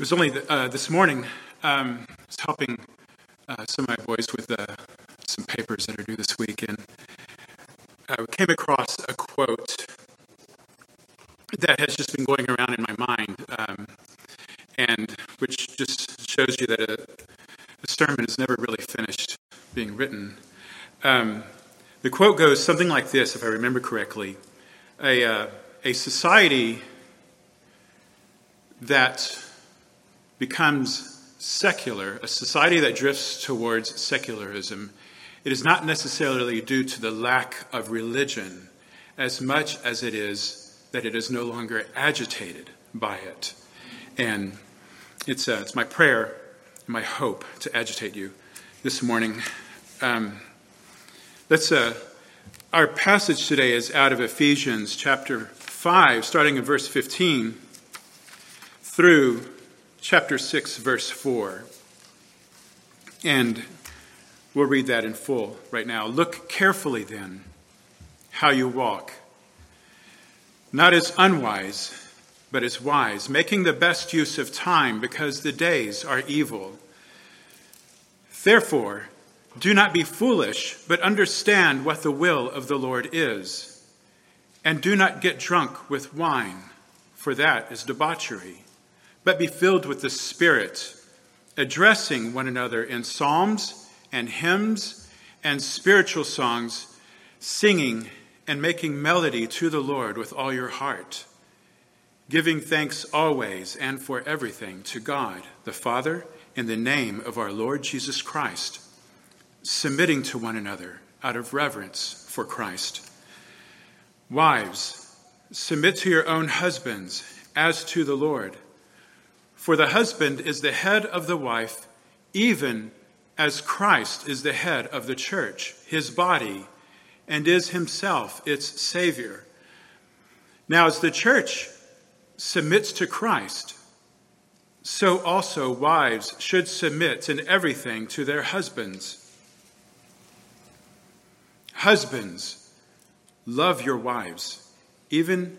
It was only this morning, I was helping some of my boys with some papers that are due this week, and I came across a quote that has just been going around in my mind, and which just shows you that a sermon is never really finished being written. The quote goes something like this, if I remember correctly: a society that becomes secular, a society that drifts towards secularism, it is not necessarily due to the lack of religion as much as it is that it is no longer agitated by it. And it's my prayer and my hope to agitate you this morning. Our passage today is out of Ephesians chapter 5, starting in verse 15 through chapter 6, verse 4. And we'll read that in full right now. Look carefully then how you walk, not as unwise, but as wise, making the best use of time, because the days are evil. Therefore, do not be foolish, but understand what the will of the Lord is. And do not get drunk with wine, for that is debauchery, but be filled with the Spirit, addressing one another in psalms and hymns and spiritual songs, singing and making melody to the Lord with all your heart, giving thanks always and for everything to God the Father in the name of our Lord Jesus Christ, submitting to one another out of reverence for Christ. Wives, submit to your own husbands as to the Lord. For the husband is the head of the wife, even as Christ is the head of the church, his body, and is himself its Savior. Now, as the church submits to Christ, so also wives should submit in everything to their husbands. Husbands, love your wives, even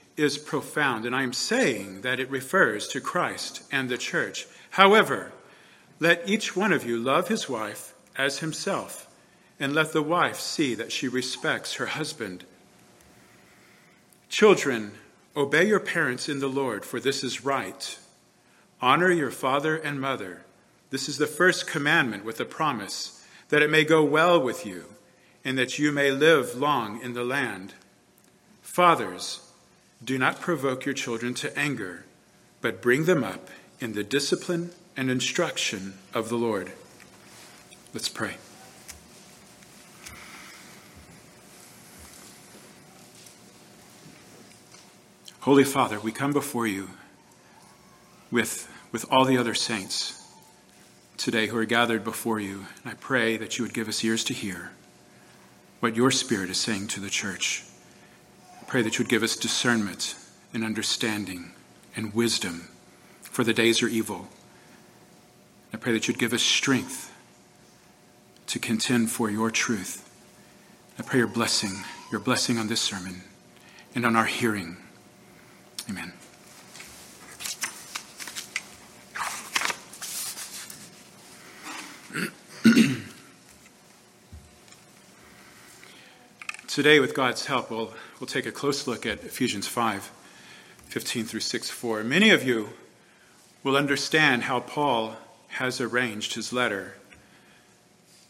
is profound, and I am saying that it refers to Christ and the church. However, let each one of you love his wife as himself, and let the wife see that she respects her husband. Children, obey your parents in the Lord, for this is right. Honor your father and mother. This is the first commandment with a promise, that it may go well with you, and that you may live long in the land. Fathers, do not provoke your children to anger, but bring them up in the discipline and instruction of the Lord. Let's pray. Holy Father, we come before you with all the other saints today who are gathered before you. And I pray that you would give us ears to hear what your Spirit is saying to the church. I pray that you would give us discernment and understanding and wisdom, for the days are evil. I pray that you'd give us strength to contend for your truth. I pray your blessing on this sermon and on our hearing. Amen. Today, with God's help, we'll take a close look at Ephesians 5:15 through 6:4. Many of you will understand how Paul has arranged his letter.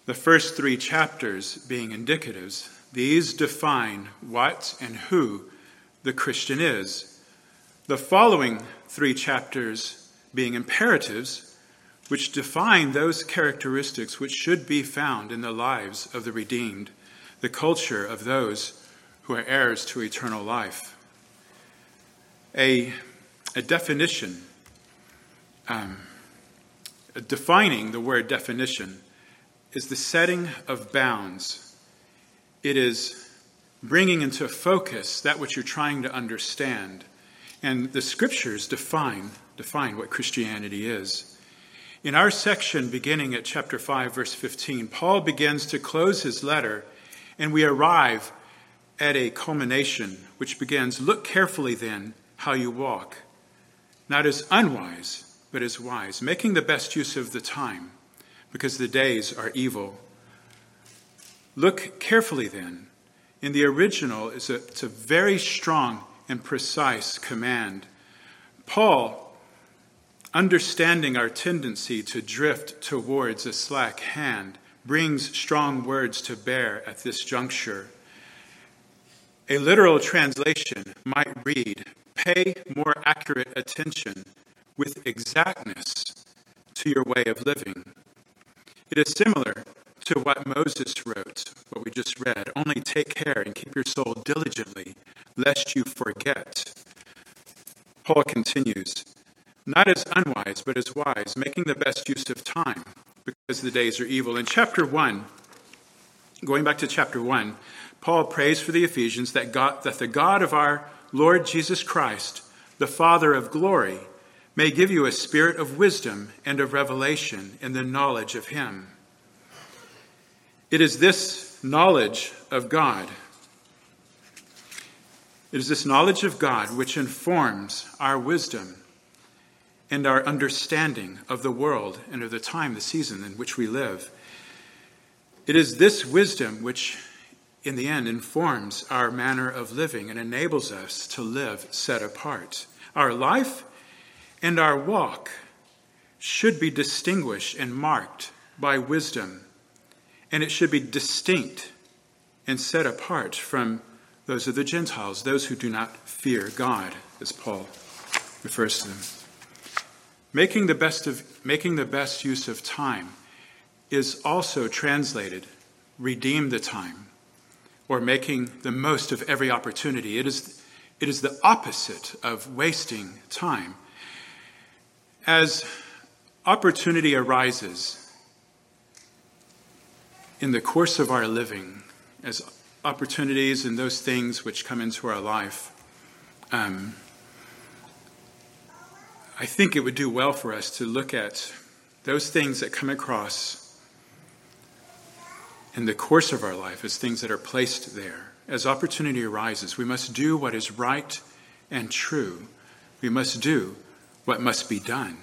The first three chapters being indicatives, these define what and who the Christian is. The following three chapters being imperatives, which define those characteristics which should be found in the lives of the redeemed, the culture of those who are heirs to eternal life. A definition, defining the word definition, is the setting of bounds. It is bringing into focus that which you're trying to understand. And the scriptures define what Christianity is. In our section, beginning at chapter 5, verse 15, Paul begins to close his letter, and we arrive at a culmination, which begins, "Look carefully then how you walk, not as unwise, but as wise, making the best use of the time, because the days are evil." Look carefully then. In the original, it's a very strong and precise command. Paul, understanding our tendency to drift towards a slack hand, brings strong words to bear at this juncture. A literal translation might read, "Pay more accurate attention with exactness to your way of living." It is similar to what Moses wrote, what we just read. "Only take care and keep your soul diligently, lest you forget." Paul continues, "Not as unwise, but as wise, making the best use of time, because the days are evil." In chapter 1, going back to chapter 1, Paul prays for the Ephesians that the God of our Lord Jesus Christ, the Father of glory, may give you a spirit of wisdom and of revelation in the knowledge of him. It is this knowledge of God. It is this knowledge of God which informs our wisdom and our understanding of the world and of the time, the season in which we live. It is this wisdom which, in the end, informs our manner of living and enables us to live set apart. Our life and our walk should be distinguished and marked by wisdom, and it should be distinct and set apart from those of the Gentiles, those who do not fear God, as Paul refers to them. Making the best use of time is also translated "redeem the time," or making the most of every opportunity. It is the opposite of wasting time. As opportunity arises in the course of our living, as opportunities and those things which come into our life, I think it would do well for us to look at those things that come across in the course of our life as things that are placed there. As opportunity arises, we must do what is right and true. We must do what must be done.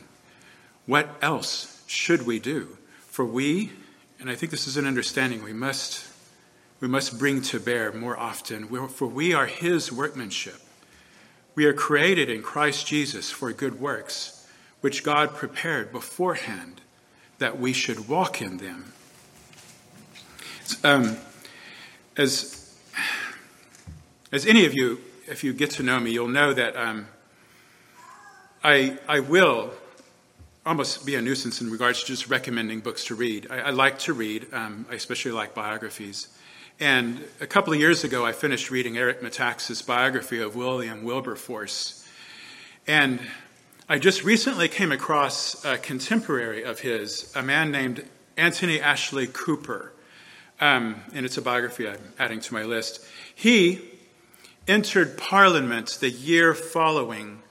What else should we do? For we, and I think this is an understanding we must bring to bear more often, for we are his workmanship. We are created in Christ Jesus for good works, which God prepared beforehand that we should walk in them. As any of you, if you get to know me, you'll know that I will almost be a nuisance in regards to just recommending books to read. I like to read. I especially like biographies. And a couple of years ago, I finished reading Eric Metaxas' biography of William Wilberforce. And I just recently came across a contemporary of his, a man named Antony Ashley Cooper. And it's a biography I'm adding to my list. He entered Parliament the year following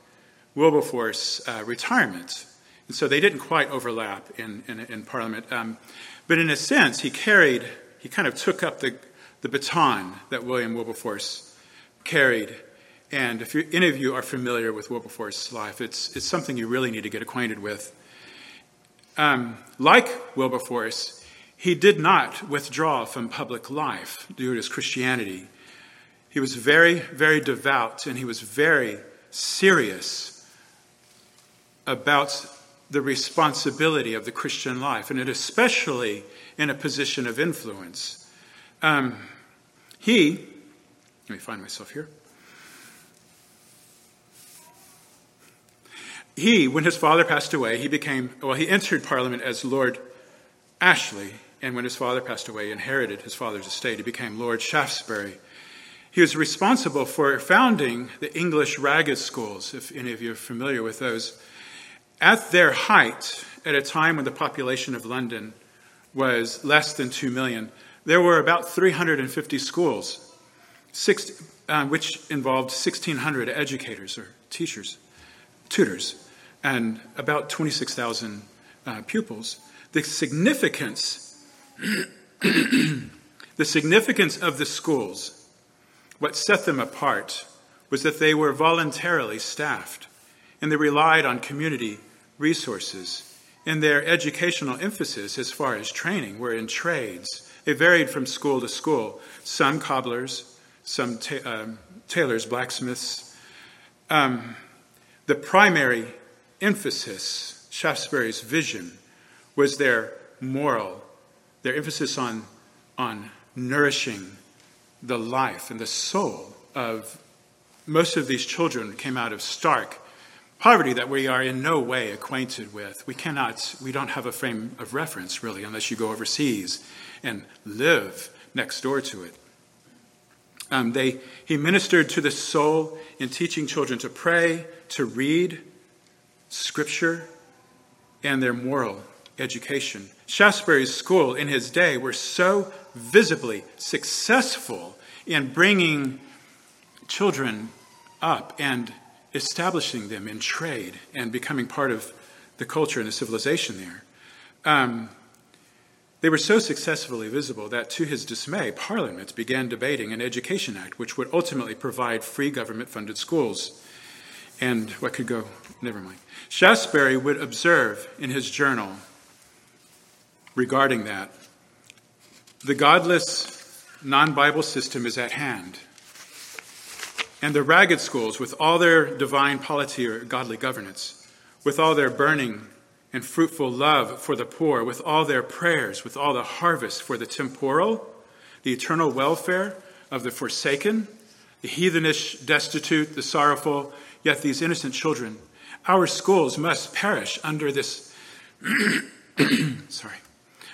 Wilberforce's retirement. And so they didn't quite overlap in Parliament. But in a sense, he kind of took up the baton that William Wilberforce carried. And if any of you are familiar with Wilberforce's life, it's something you really need to get acquainted with. Like Wilberforce, he did not withdraw from public life due to his Christianity. He was very, very devout, and he was very serious about the responsibility of the Christian life, and it especially in a position of influence. Let me find myself here. He, when his father passed away, he entered Parliament as Lord Ashley, and when his father passed away, inherited his father's estate. He became Lord Shaftesbury. He was responsible for founding the English Ragged Schools, if any of you are familiar with those, at their height, at a time when the population of London was less than 2 million. There were about 350 schools, which involved 1,600 educators or tutors, and about 26,000 pupils. The significance of the schools, what set them apart, was that they were voluntarily staffed, and they relied on community resources. And their educational emphasis, as far as training, were in trades. They varied from school to school, some cobblers, some tailors, blacksmiths. The primary emphasis, Shaftesbury's vision, was their emphasis on nourishing the life and the soul of most of these children came out of stark poverty that we are in no way acquainted with. We don't have a frame of reference really, unless you go overseas and live next door to it. He ministered to the soul in teaching children to pray, to read scripture, and their moral education. Shaftesbury's school in his day were so visibly successful in bringing children up and establishing them in trade and becoming part of the culture and the civilization there. They were so successfully visible that, to his dismay, Parliament began debating an Education Act which would ultimately provide free government-funded schools. And what could go? Never mind. Shaftesbury would observe in his journal regarding that, "The godless non-Bible system is at hand, and the ragged schools, with all their divine polity or godly governance, with all their burning and fruitful love for the poor, with all their prayers, with all the harvest for the temporal, the eternal welfare of the forsaken, the heathenish, destitute, the sorrowful, yet these innocent children, our schools must perish under this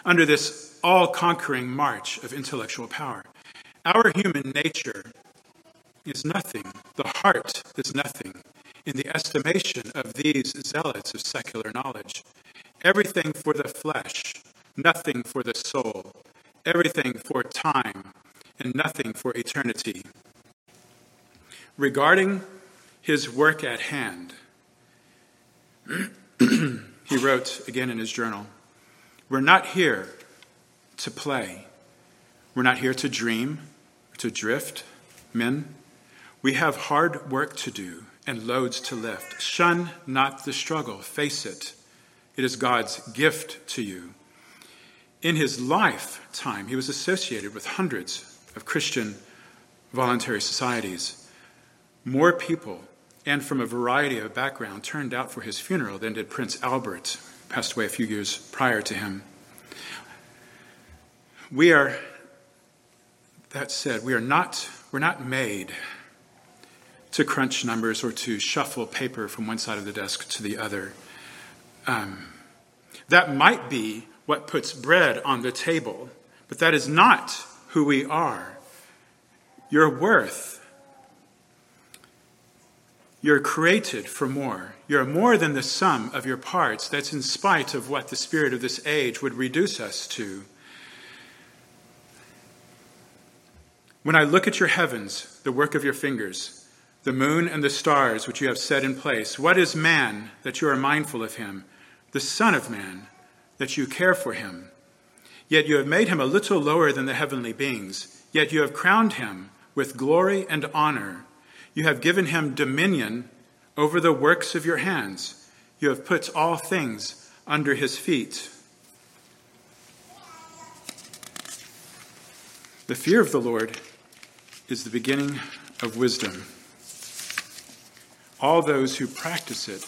under this all-conquering march of intellectual power. Our human nature is nothing. The heart is nothing in the estimation of these zealots of secular knowledge. Everything for the flesh, nothing for the soul. Everything for time, and nothing for eternity." Regarding his work at hand, he wrote again in his journal, "We're not here to play. We're not here to dream, to drift, men. We have hard work to do and loads to lift. Shun not the struggle. Face it. It is God's gift to you." In his lifetime, he was associated with hundreds of Christian voluntary societies. More people, and from a variety of background, turned out for his funeral than did Prince Albert, passed away a few years prior to him. We're not made to crunch numbers or to shuffle paper from one side of the desk to the other. That might be what puts bread on the table, but that is not who we are. Your worth, you're created for more. You're more than the sum of your parts. That's in spite of what the spirit of this age would reduce us to. "When I look at your heavens, the work of your fingers, the moon and the stars which you have set in place, what is man that you are mindful of him, the son of man that you care for him? Yet you have made him a little lower than the heavenly beings, yet you have crowned him with glory and honor. You have given him dominion over the works of your hands. You have put all things under his feet." The fear of the Lord is the beginning of wisdom. All those who practice it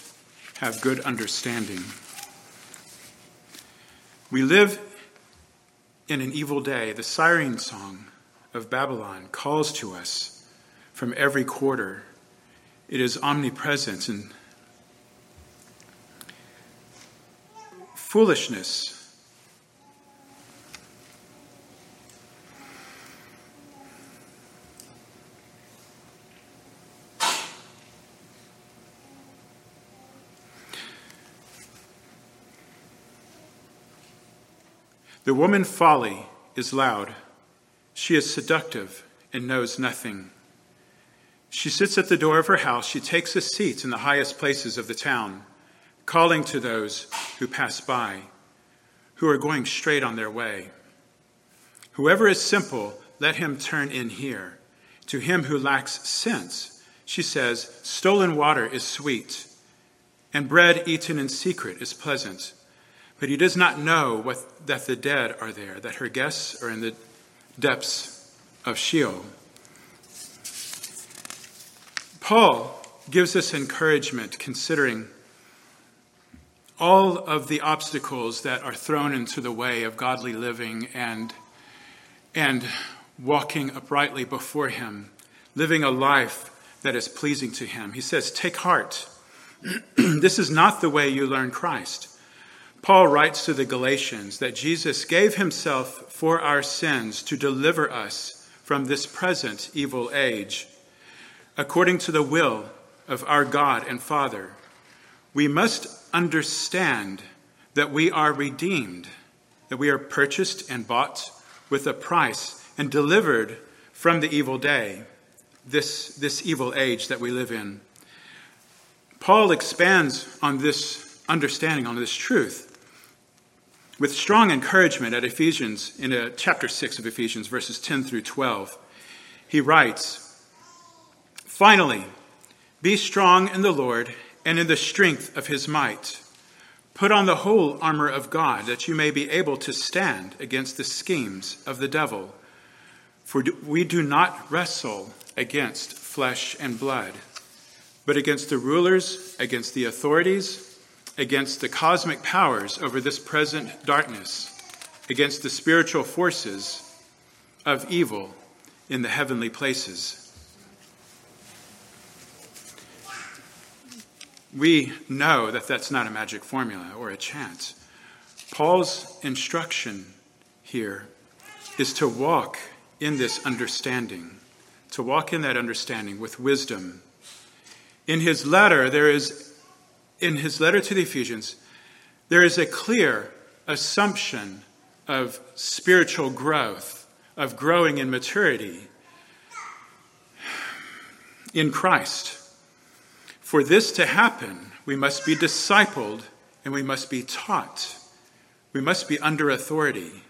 have good understanding. We live in an evil day. The siren song of Babylon calls to us from every quarter. It is omnipresent, and foolishness. The woman folly is loud. She is seductive and knows nothing. She sits at the door of her house. She takes a seat in the highest places of the town, calling to those who pass by, who are going straight on their way. Whoever is simple, let him turn in here. To him who lacks sense, she says, stolen water is sweet, and bread eaten in secret is pleasant. But he does not know that the dead are there, that her guests are in the depths of Sheol. Paul gives us encouragement considering all of the obstacles that are thrown into the way of godly living and walking uprightly before him, living a life that is pleasing to him. He says, take heart. This is not the way you learn Christ. Paul writes to the Galatians that Jesus gave himself for our sins to deliver us from this present evil age, according to the will of our God and Father. We must understand that we are redeemed, that we are purchased and bought with a price and delivered from the evil day, this evil age that we live in. Paul expands on this understanding, on this truth, with strong encouragement at Ephesians, in chapter 6 of Ephesians, verses 10 through 12. He writes, "Finally, be strong in the Lord and in the strength of his might. Put on the whole armor of God, that you may be able to stand against the schemes of the devil. For we do not wrestle against flesh and blood, but against the rulers, against the authorities, against the cosmic powers over this present darkness, against the spiritual forces of evil in the heavenly places." We know that that's not a magic formula or a chance. Paul's instruction here is to walk in this understanding, to walk in that understanding with wisdom. In his letter to the Ephesians, there is a clear assumption of spiritual growth, of growing in maturity in Christ. For this to happen, we must be discipled and we must be taught. We must be under authority,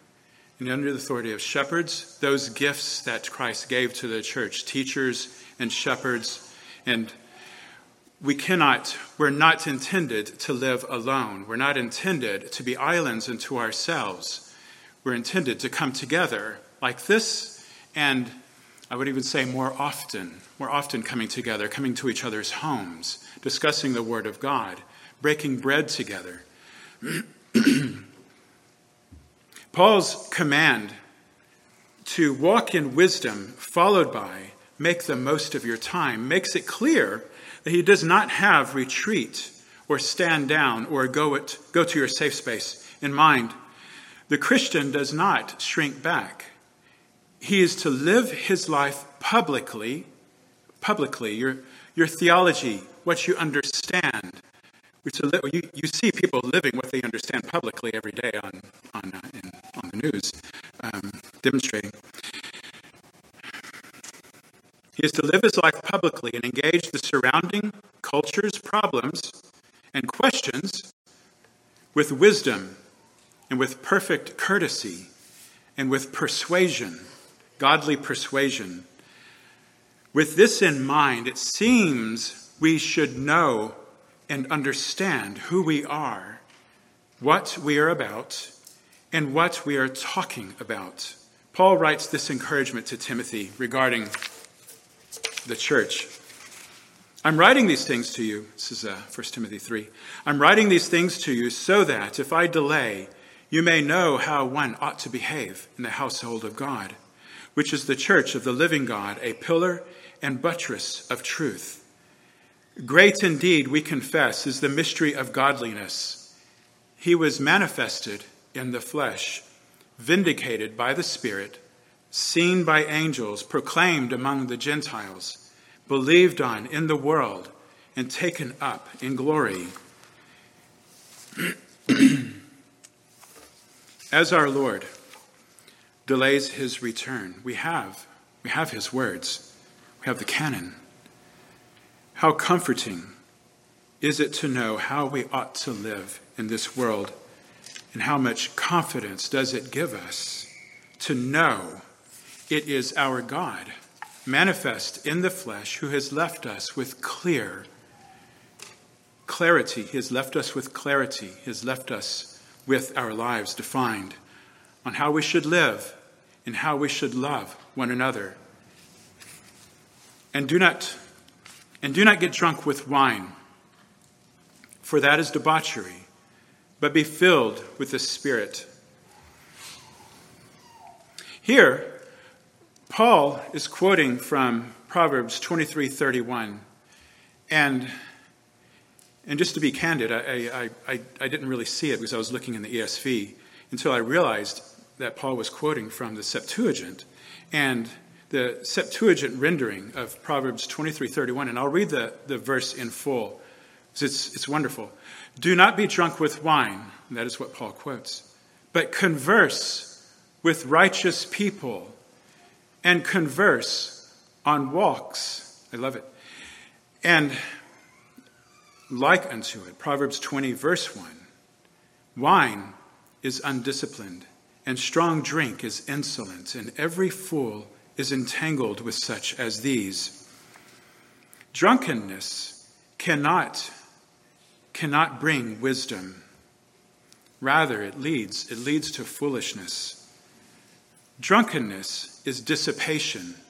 and under the authority of shepherds, those gifts that Christ gave to the church, teachers and shepherds. And we're not intended to live alone. We're not intended to be islands unto ourselves. We're intended to come together like this, and I would even say more often coming together, coming to each other's homes, discussing the Word of God, breaking bread together. Paul's command to walk in wisdom, followed by make the most of your time, makes it clear that he does not have retreat or stand down or go to your safe space in mind. The Christian does not shrink back. He is to live his life publicly, your theology, what you understand. You see people living what they understand publicly every day on the news, demonstrating. He is to live his life publicly and engage the surrounding culture's problems and questions with wisdom and with perfect courtesy and with persuasion. Godly persuasion. With this in mind, it seems we should know and understand who we are, what we are about, and what we are talking about. Paul writes this encouragement to Timothy regarding the church. I'm writing these things to you. This is 1 Timothy 3. I'm writing these things to you so that if I delay, You may know how one ought to behave in the household of God, which is the church of the living God, a pillar and buttress of truth. Great indeed, we confess, is the mystery of godliness. He was manifested in the flesh, vindicated by the Spirit, seen by angels, proclaimed among the Gentiles, believed on in the world, and taken up in glory. As our Lord delays his return, we have his words. We have the canon. How comforting is it to know how we ought to live in this world, and how much confidence does it give us to know it is our God, manifest in the flesh, who has left us with clarity. He has left us with clarity. He has left us with our lives defined on how we should live and how we should love one another. And do not get drunk with wine, for that is debauchery, but be filled with the Spirit. Here, Paul is quoting from Proverbs 23:31, and just to be candid, I didn't really see it because I was looking in the ESV until I realized that Paul was quoting from the Septuagint, and the Septuagint rendering of Proverbs 23:31, and I'll read the verse in full, because it's wonderful. Do not be drunk with wine, and that is what Paul quotes, but converse with righteous people and converse on walks. I love it. And like unto it, Proverbs 20:1, wine is undisciplined, and strong drink is insolent, and every fool is entangled with such as these. Drunkenness cannot bring wisdom. Rather, it leads to foolishness. Drunkenness is dissipation.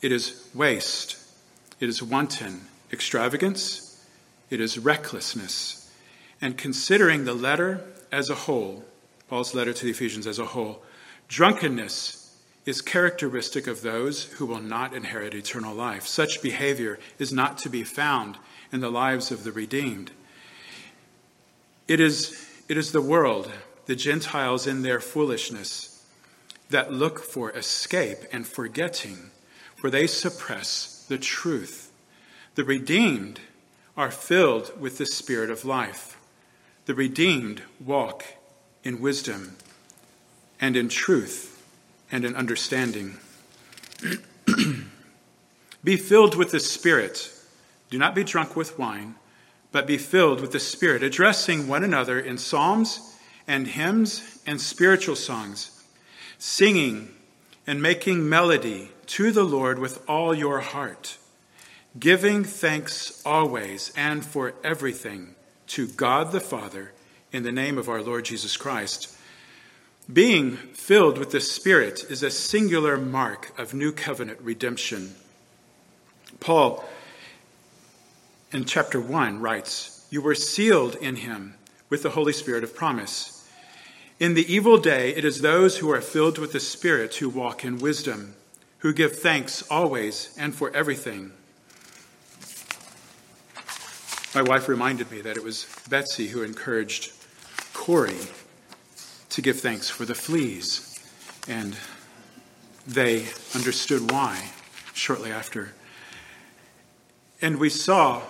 It is waste. It is wanton extravagance. It is recklessness. And considering the letter as a whole, Paul's letter to the Ephesians as a whole, drunkenness is characteristic of those who will not inherit eternal life. Such behavior is not to be found in the lives of the redeemed. It is the world, the Gentiles in their foolishness, that look for escape and forgetting, for they suppress the truth. The redeemed are filled with the Spirit of life. The redeemed walk in wisdom and in truth and in understanding. Be filled with the Spirit. Do not be drunk with wine, but be filled with the Spirit, addressing one another in psalms and hymns and spiritual songs, singing and making melody to the Lord with all your heart, giving thanks always and for everything to God the Father in the name of our Lord Jesus Christ. Being filled with the Spirit is a singular mark of New Covenant redemption. Paul, in chapter 1, writes, "You were sealed in him with the Holy Spirit of promise. In the evil day, it is those who are filled with the Spirit who walk in wisdom, who give thanks always and for everything." My wife reminded me that it was Betsy who encouraged Corey to give thanks for the fleas, and they understood why shortly after. And we saw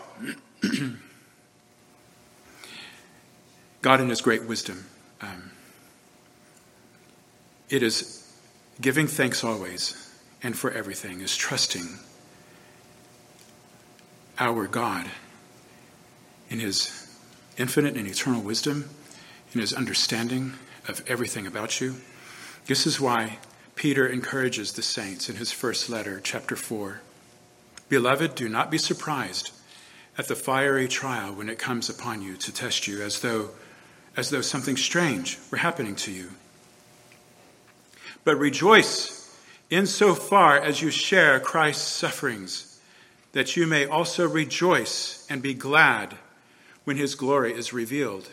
God in his great wisdom. It is giving thanks always and for everything, is trusting our God in his infinite and eternal wisdom, in his understanding of everything about you. This is why Peter encourages the saints in his first letter, chapter 4. Beloved, do not be surprised at the fiery trial when it comes upon you to test you, as though something strange were happening to you. But rejoice in so far as you share Christ's sufferings, that you may also rejoice and be glad when his glory is revealed.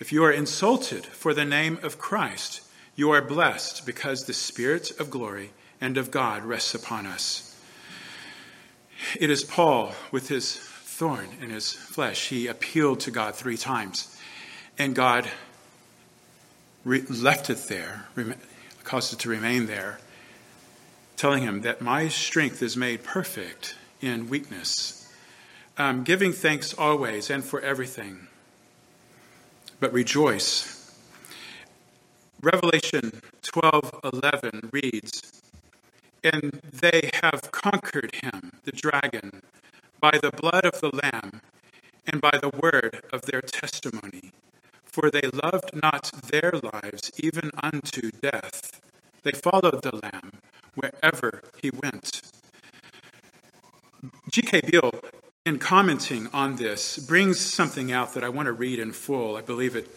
If you are insulted for the name of Christ, you are blessed because the Spirit of glory and of God rests upon us. It is Paul with his thorn in his flesh. He appealed to God 3 times, and God left it there, caused it to remain there, telling him that my strength is made perfect in weakness. Giving thanks always and for everything, but rejoice. Revelation 12:11 reads, "And they have conquered him, the dragon, by the blood of the Lamb and by the word of their testimony. For they loved not their lives even unto death. They followed the Lamb wherever he went." G.K. Beale, in commenting on this, brings something out that I want to read in full. I believe it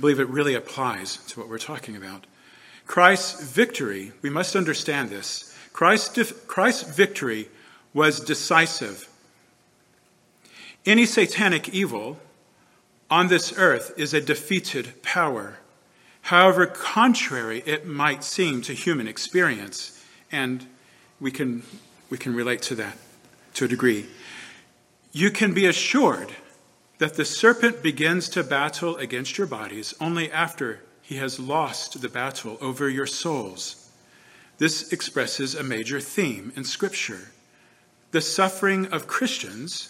really applies to what we're talking about. Christ's victory, we must understand this. Christ's victory was decisive. Any satanic evil on this earth is a defeated power, however contrary it might seem to human experience, and we can relate to that to a degree. You can be assured that the serpent begins to battle against your bodies only after he has lost the battle over your souls. This expresses a major theme in Scripture. The suffering of Christians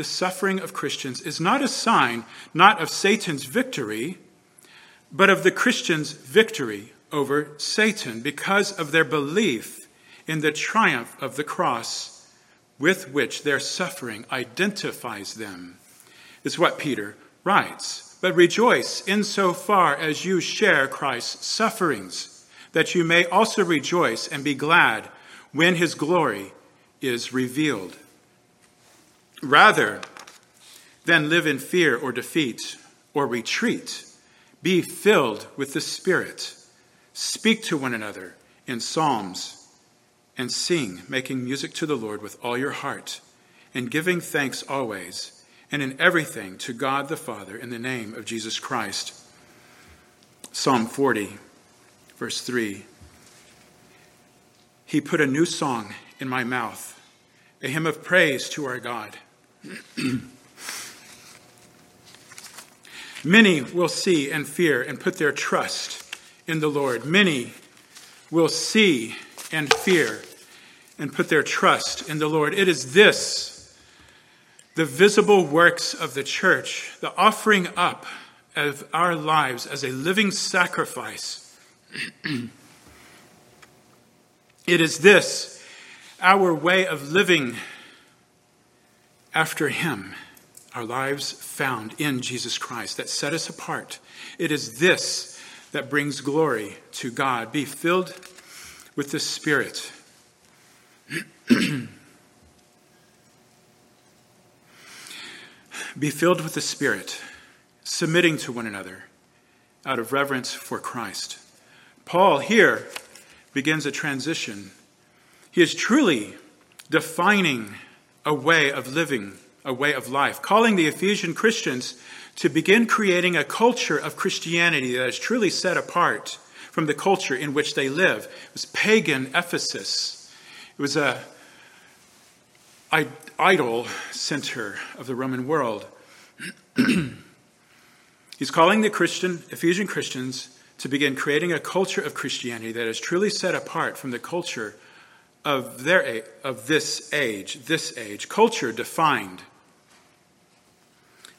is not a sign, not of Satan's victory, but of the Christians' victory over Satan because of their belief in the triumph of the cross with which their suffering identifies them. It's what Peter writes. "But rejoice insofar as you share Christ's sufferings, that you may also rejoice and be glad when his glory is revealed." Rather than live in fear or defeat or retreat, be filled with the Spirit. Speak to one another in psalms and sing, making music to the Lord with all your heart and giving thanks always and in everything to God the Father in the name of Jesus Christ. Psalm 40, verse 3. "He put a new song in my mouth, a hymn of praise to our God." Many will see and fear and put their trust in the Lord. Many will see and fear and put their trust in the Lord. It is this, the visible works of the church, the offering up of our lives as a living sacrifice. It is this, our way of living after him, our lives found in Jesus Christ, that set us apart. It is this that brings glory to God. Be filled with the Spirit. Be filled with the Spirit, submitting to one another out of reverence for Christ. Paul here begins a transition. He is truly defining a way of living, a way of life, calling the Ephesian Christians to begin creating a culture of Christianity that is truly set apart from the culture in which they live. It was pagan Ephesus. It was an idol center of the Roman world. He's calling the Ephesian Christians to begin creating a culture of Christianity that is truly set apart from the culture of this age. Culture defined.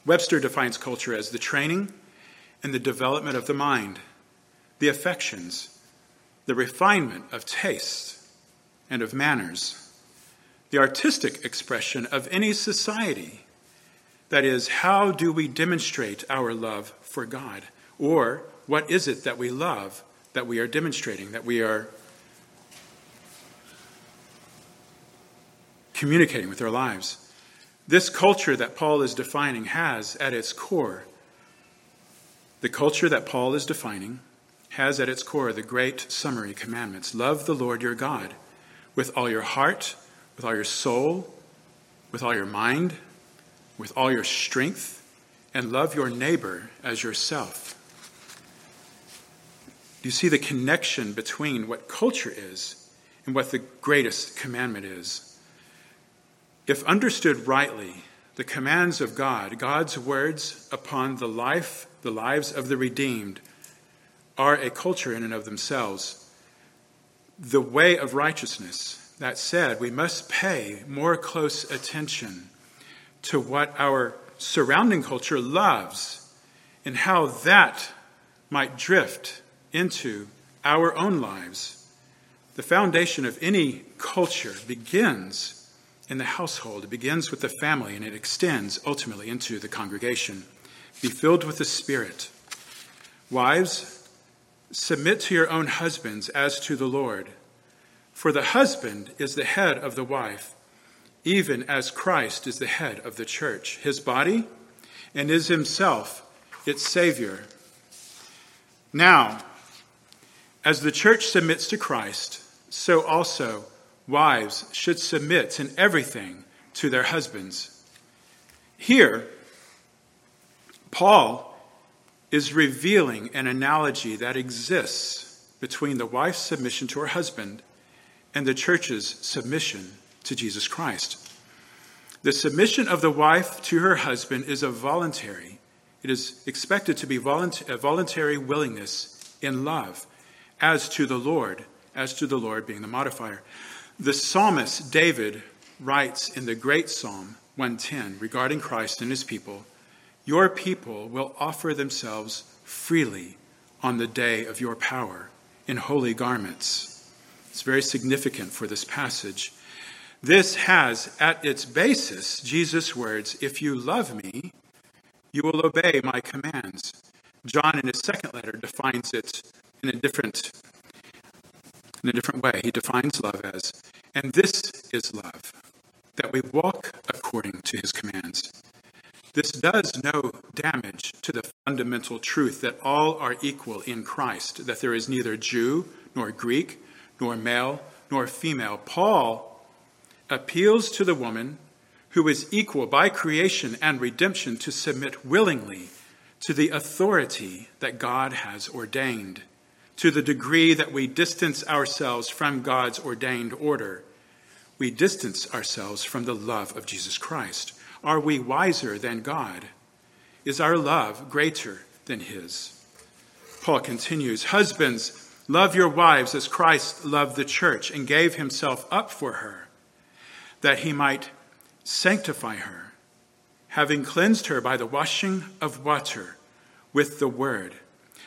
Webster defines culture as the training and the development of the mind, the affections, the refinement of taste and of manners, the artistic expression of any society. That is, how do we demonstrate our love for God? Or what is it that we love, that we are demonstrating, that we are communicating with our lives? This culture that Paul is defining has at its core the great summary commandments. Love the Lord your God with all your heart, with all your soul, with all your mind, with all your strength, and love your neighbor as yourself. You see the connection between what culture is and what the greatest commandment is. If understood rightly, the commands of God, God's words upon the lives of the redeemed, are a culture in and of themselves. The way of righteousness. That said, we must pay more close attention to what our surrounding culture loves and how that might drift into our own lives. The foundation of any culture begins in the household. It begins with the family, and it extends ultimately into the congregation. Be filled with the Spirit. Wives, submit to your own husbands as to the Lord. For the husband is the head of the wife, even as Christ is the head of the church, his body, and is himself its Savior. Now, as the church submits to Christ, so also wives should submit in everything to their husbands. Here, Paul is revealing an analogy that exists between the wife's submission to her husband and the church's submission to Jesus Christ. The submission of the wife to her husband is it is expected to be a voluntary willingness in love, as to the Lord being the modifier. The psalmist David writes in the great Psalm 110 regarding Christ and his people, "Your people will offer themselves freely on the day of your power in holy garments." It's very significant for this passage. This has at its basis Jesus' words, "If you love me, you will obey my commands." John in his second letter defines it in a different way. He defines love as, "And this is love, that we walk according to his commands." This does no damage to the fundamental truth that all are equal in Christ, that there is neither Jew nor Greek, nor male, nor female. Paul appeals to the woman who is equal by creation and redemption to submit willingly to the authority that God has ordained. To the degree that we distance ourselves from God's ordained order, we distance ourselves from the love of Jesus Christ. Are we wiser than God? Is our love greater than his? Paul continues, "Husbands, love your wives as Christ loved the church and gave himself up for her, that he might sanctify her, having cleansed her by the washing of water with the word,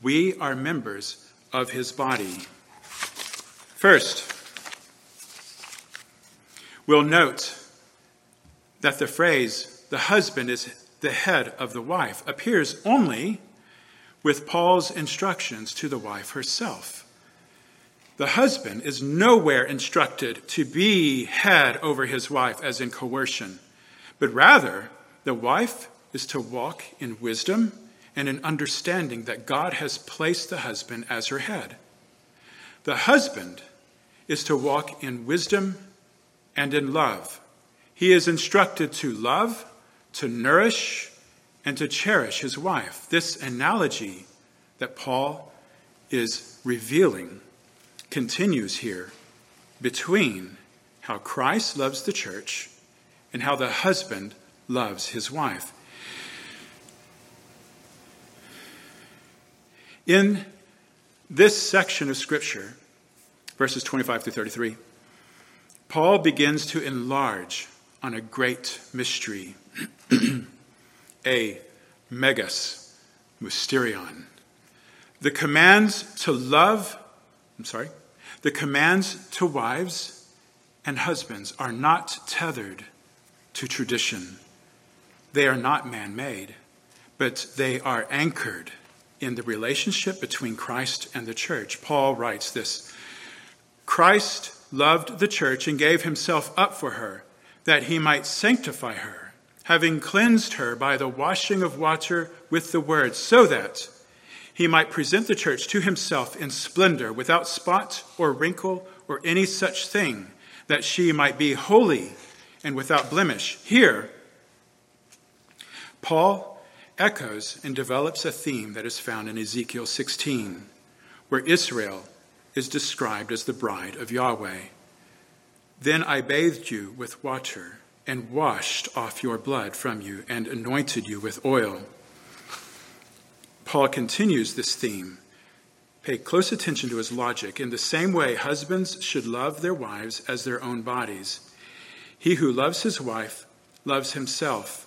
we are members of his body. First, we'll note that the phrase, "the husband is the head of the wife," appears only with Paul's instructions to the wife herself. The husband is nowhere instructed to be head over his wife as in coercion, but rather the wife is to walk in wisdom and in understanding that God has placed the husband as her head. The husband is to walk in wisdom and in love. He is instructed to love, to nourish, and to cherish his wife. This analogy that Paul is revealing continues here between how Christ loves the church and how the husband loves his wife. In this section of Scripture, verses 25 through 33, Paul begins to enlarge on a great mystery. A megas mysterion. The commands to wives and husbands are not tethered to tradition. They are not man-made. but they are anchored in the relationship between Christ and the church. Paul writes this: Christ loved the church and gave himself up for her, that he might sanctify her, having cleansed her by the washing of water with the word, so that he might present the church to himself in splendor, without spot or wrinkle or any such thing, that she might be holy and without blemish. Here, Paul echoes and develops a theme that is found in Ezekiel 16, where Israel is described as the bride of Yahweh. Then I bathed you with water and washed off your blood from you and anointed you with oil. Paul continues this theme. Pay close attention to his logic. In the same way, husbands should love their wives as their own bodies. He who loves his wife loves himself.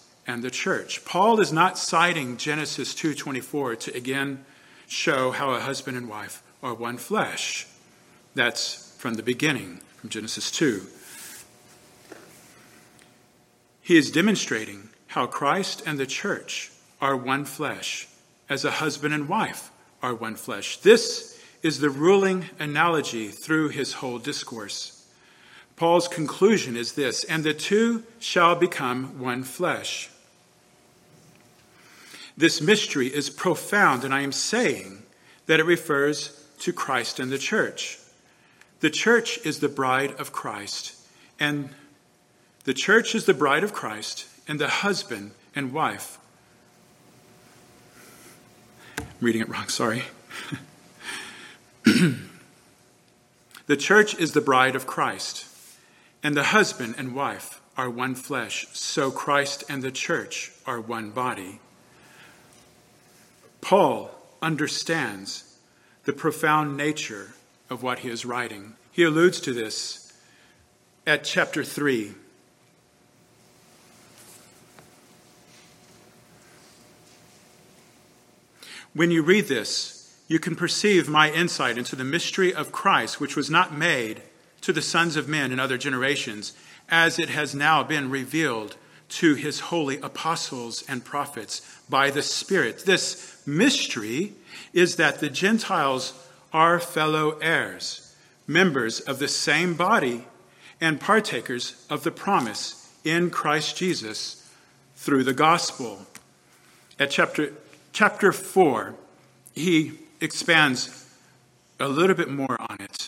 and the church. Paul is not citing Genesis 2:24 to again show how a husband and wife are one flesh. That's from the beginning, from Genesis 2. He is demonstrating how Christ and the church are one flesh, as a husband and wife are one flesh. This is the ruling analogy through his whole discourse. Paul's conclusion is this: and the two shall become one flesh. This mystery is profound, and I am saying that it refers to Christ and the church. The church is the bride of Christ, and the husband and wife. I'm reading it wrong, sorry. The church is the bride of Christ, and the husband and wife are one flesh, so Christ and the church are one body. Paul understands the profound nature of what he is writing. He alludes to this at chapter 3. When you read this, you can perceive my insight into the mystery of Christ, which was not made to the sons of men in other generations, as it has now been revealed to his holy apostles and prophets by the Spirit. This mystery is that the Gentiles are fellow heirs, members of the same body, and partakers of the promise in Christ Jesus through the gospel. At chapter 4, he expands a little bit more on it.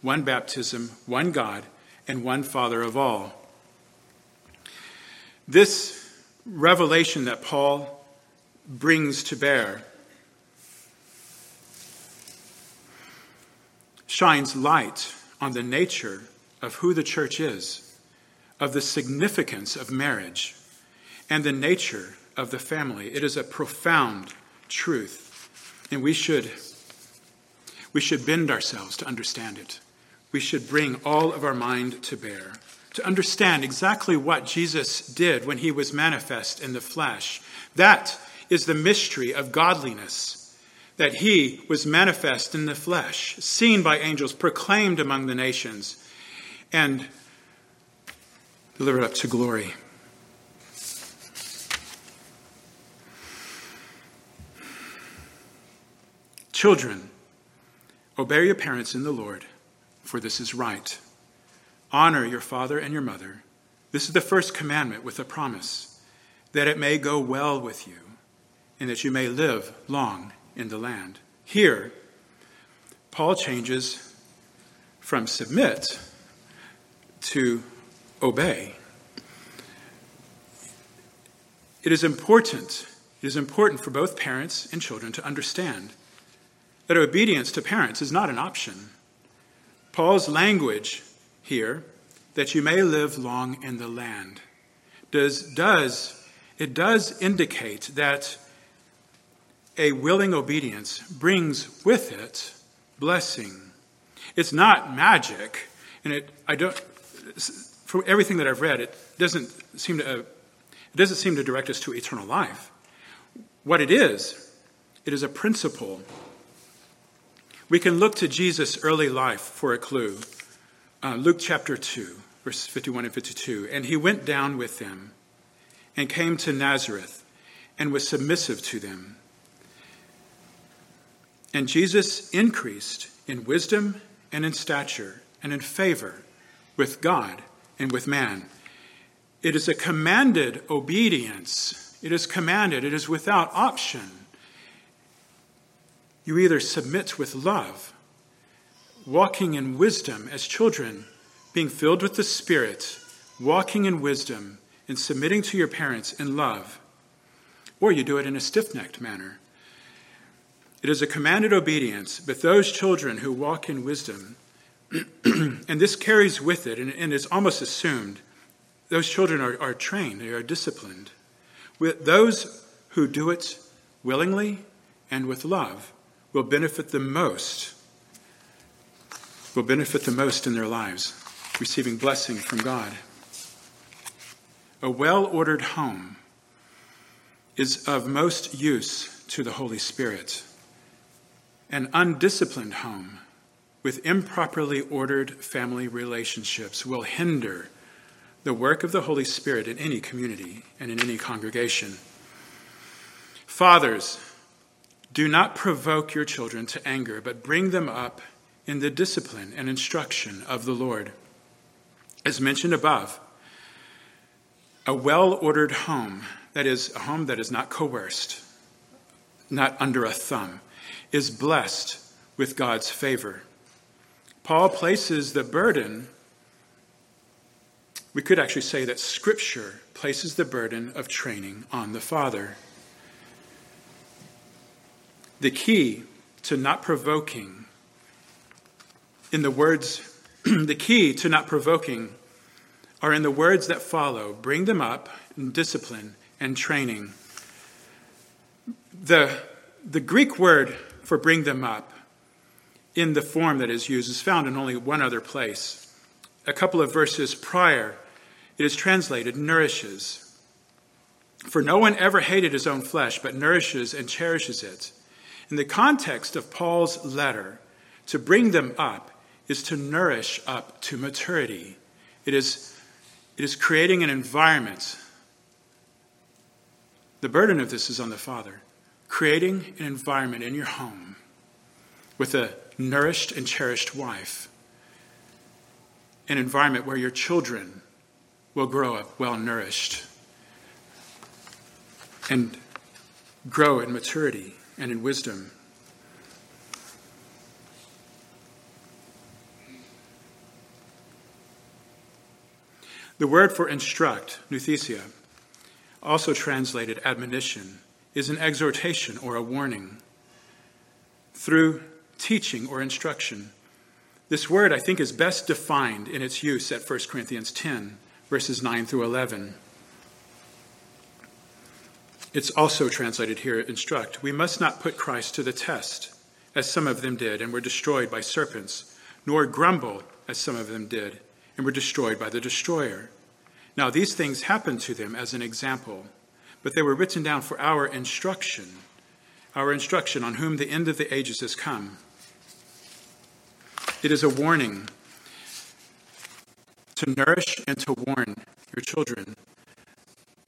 one baptism, one God, and one Father of all. This revelation that Paul brings to bear shines light on the nature of who the church is, of the significance of marriage, and the nature of the family. It is a profound truth, and we should bend ourselves to understand it. We should bring all of our mind to bear, to understand exactly what Jesus did when he was manifest in the flesh. That is the mystery of godliness, that he was manifest in the flesh, seen by angels, proclaimed among the nations, and delivered up to glory. Children, obey your parents in the Lord, for this is right. Honor your father and your mother. This is the first commandment with a promise, that it may go well with you, and that you may live long in the land. Here, Paul changes from submit to obey. It is important for both parents and children to understand that obedience to parents is not an option. Paul's language here, that you may live long in the land, does indicate that a willing obedience brings with it blessing. It's not magic, and from everything that I've read, it doesn't seem to direct us to eternal life. What it is a principle. We can look to Jesus' early life for a clue. Luke chapter 2, verses 51 and 52. And he went down with them and came to Nazareth and was submissive to them. And Jesus increased in wisdom and in stature and in favor with God and with man. It is a commanded obedience. It is commanded. It is without option. You either submit with love, walking in wisdom as children, being filled with the Spirit, walking in wisdom and submitting to your parents in love, or you do it in a stiff-necked manner. It is a commanded obedience, but those children who walk in wisdom, and this carries with it, and it's almost assumed, those children are trained, they are disciplined. With those who do it willingly and with love will benefit the most in their lives, receiving blessing from God. A well-ordered home is of most use to the Holy Spirit. An undisciplined home with improperly ordered family relationships will hinder the work of the Holy Spirit in any community and in any congregation. Fathers, do not provoke your children to anger, but bring them up in the discipline and instruction of the Lord. As mentioned above, a well-ordered home, that is, a home that is not coerced, not under a thumb, is blessed with God's favor. Paul places the burden, we could actually say that Scripture places the burden of training on the father. The key to not provoking, are in the words that follow. Bring them up in discipline and training. The Greek word for bring them up in the form that is used is found in only one other place. A couple of verses prior, it is translated nourishes. For no one ever hated his own flesh, but nourishes and cherishes it. In the context of Paul's letter, to bring them up is to nourish up to maturity. It is creating an environment. The burden of this is on the father. Creating an environment in your home with a nourished and cherished wife. An environment where your children will grow up well nourished and grow in maturity and in wisdom. The word for instruct, nuthesia, also translated admonition, is an exhortation or a warning through teaching or instruction. This word, I think, is best defined in its use at 1 Corinthians 10, verses 9 through 11. It's also translated here, instruct. We must not put Christ to the test, as some of them did, and were destroyed by serpents, nor grumble, as some of them did, and were destroyed by the destroyer. Now, these things happened to them as an example, but they were written down for our instruction on whom the end of the ages has come. It is a warning to nourish and to warn your children.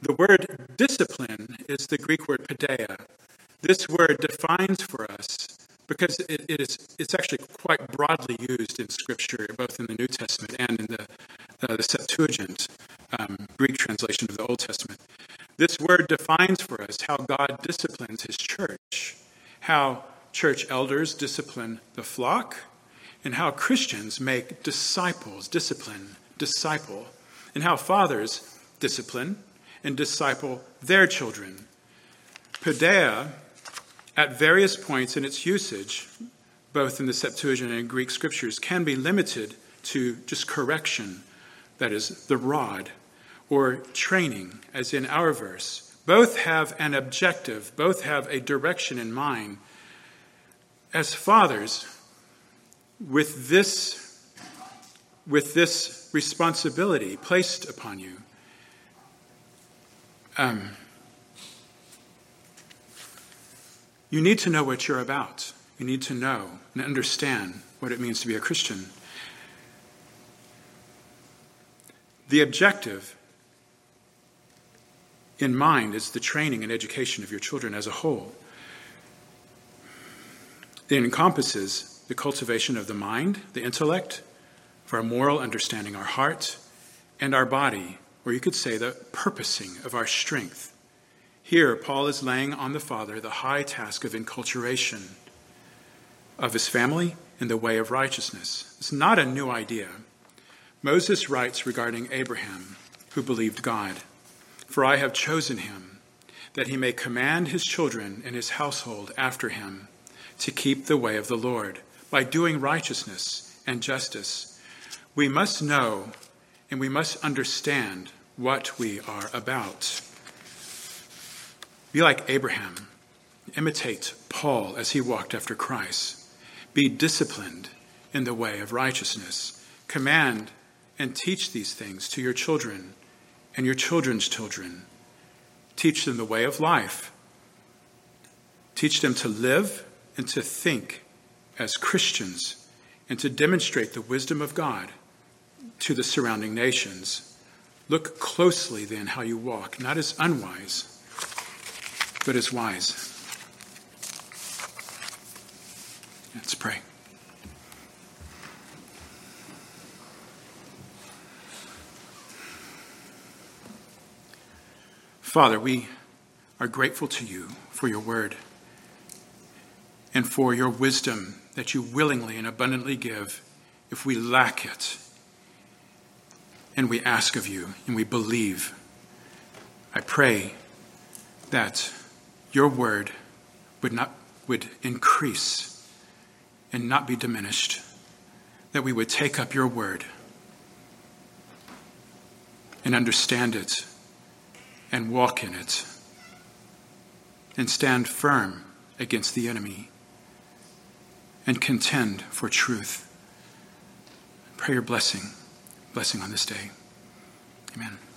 The word discipline is the Greek word paideia. This word defines for us, because it's actually quite broadly used in Scripture, both in the New Testament and in the Septuagint, Greek translation of the Old Testament. This word defines for us how God disciplines his church, how church elders discipline the flock, and how Christians make disciples, disciple, and how fathers discipline and disciple their children. Paideia, at various points in its usage, both in the Septuagint and Greek scriptures, can be limited to just correction, that is, the rod, or training, as in our verse. Both have an objective, both have a direction in mind. As fathers, with this responsibility placed upon you, you need to know what you're about. You need to know and understand what it means to be a Christian. The objective in mind is the training and education of your children as a whole. It encompasses the cultivation of the mind, the intellect, of our moral understanding, our heart, and our body, or you could say the purposing of our strength. Here, Paul is laying on the father the high task of enculturation of his family in the way of righteousness. It's not a new idea. Moses writes regarding Abraham, who believed God, "For I have chosen him, that he may command his children and his household after him, to keep the way of the Lord, by doing righteousness and justice." We must know and we must understand what we are about. Be like Abraham. Imitate Paul as he walked after Christ. Be disciplined in the way of righteousness. Command and teach these things to your children and your children's children. Teach them the way of life. Teach them to live and to think as Christians and to demonstrate the wisdom of God to the surrounding nations. Look closely then how you walk, not as unwise, but as wise. Let's pray. Father, we are grateful to you for your word and for your wisdom that you willingly and abundantly give if we lack it. And we ask of you and we believe. I pray that your word would increase and not be diminished, that we would take up your word and understand it and walk in it and stand firm against the enemy and contend for truth. Pray your blessing on this day. Amen.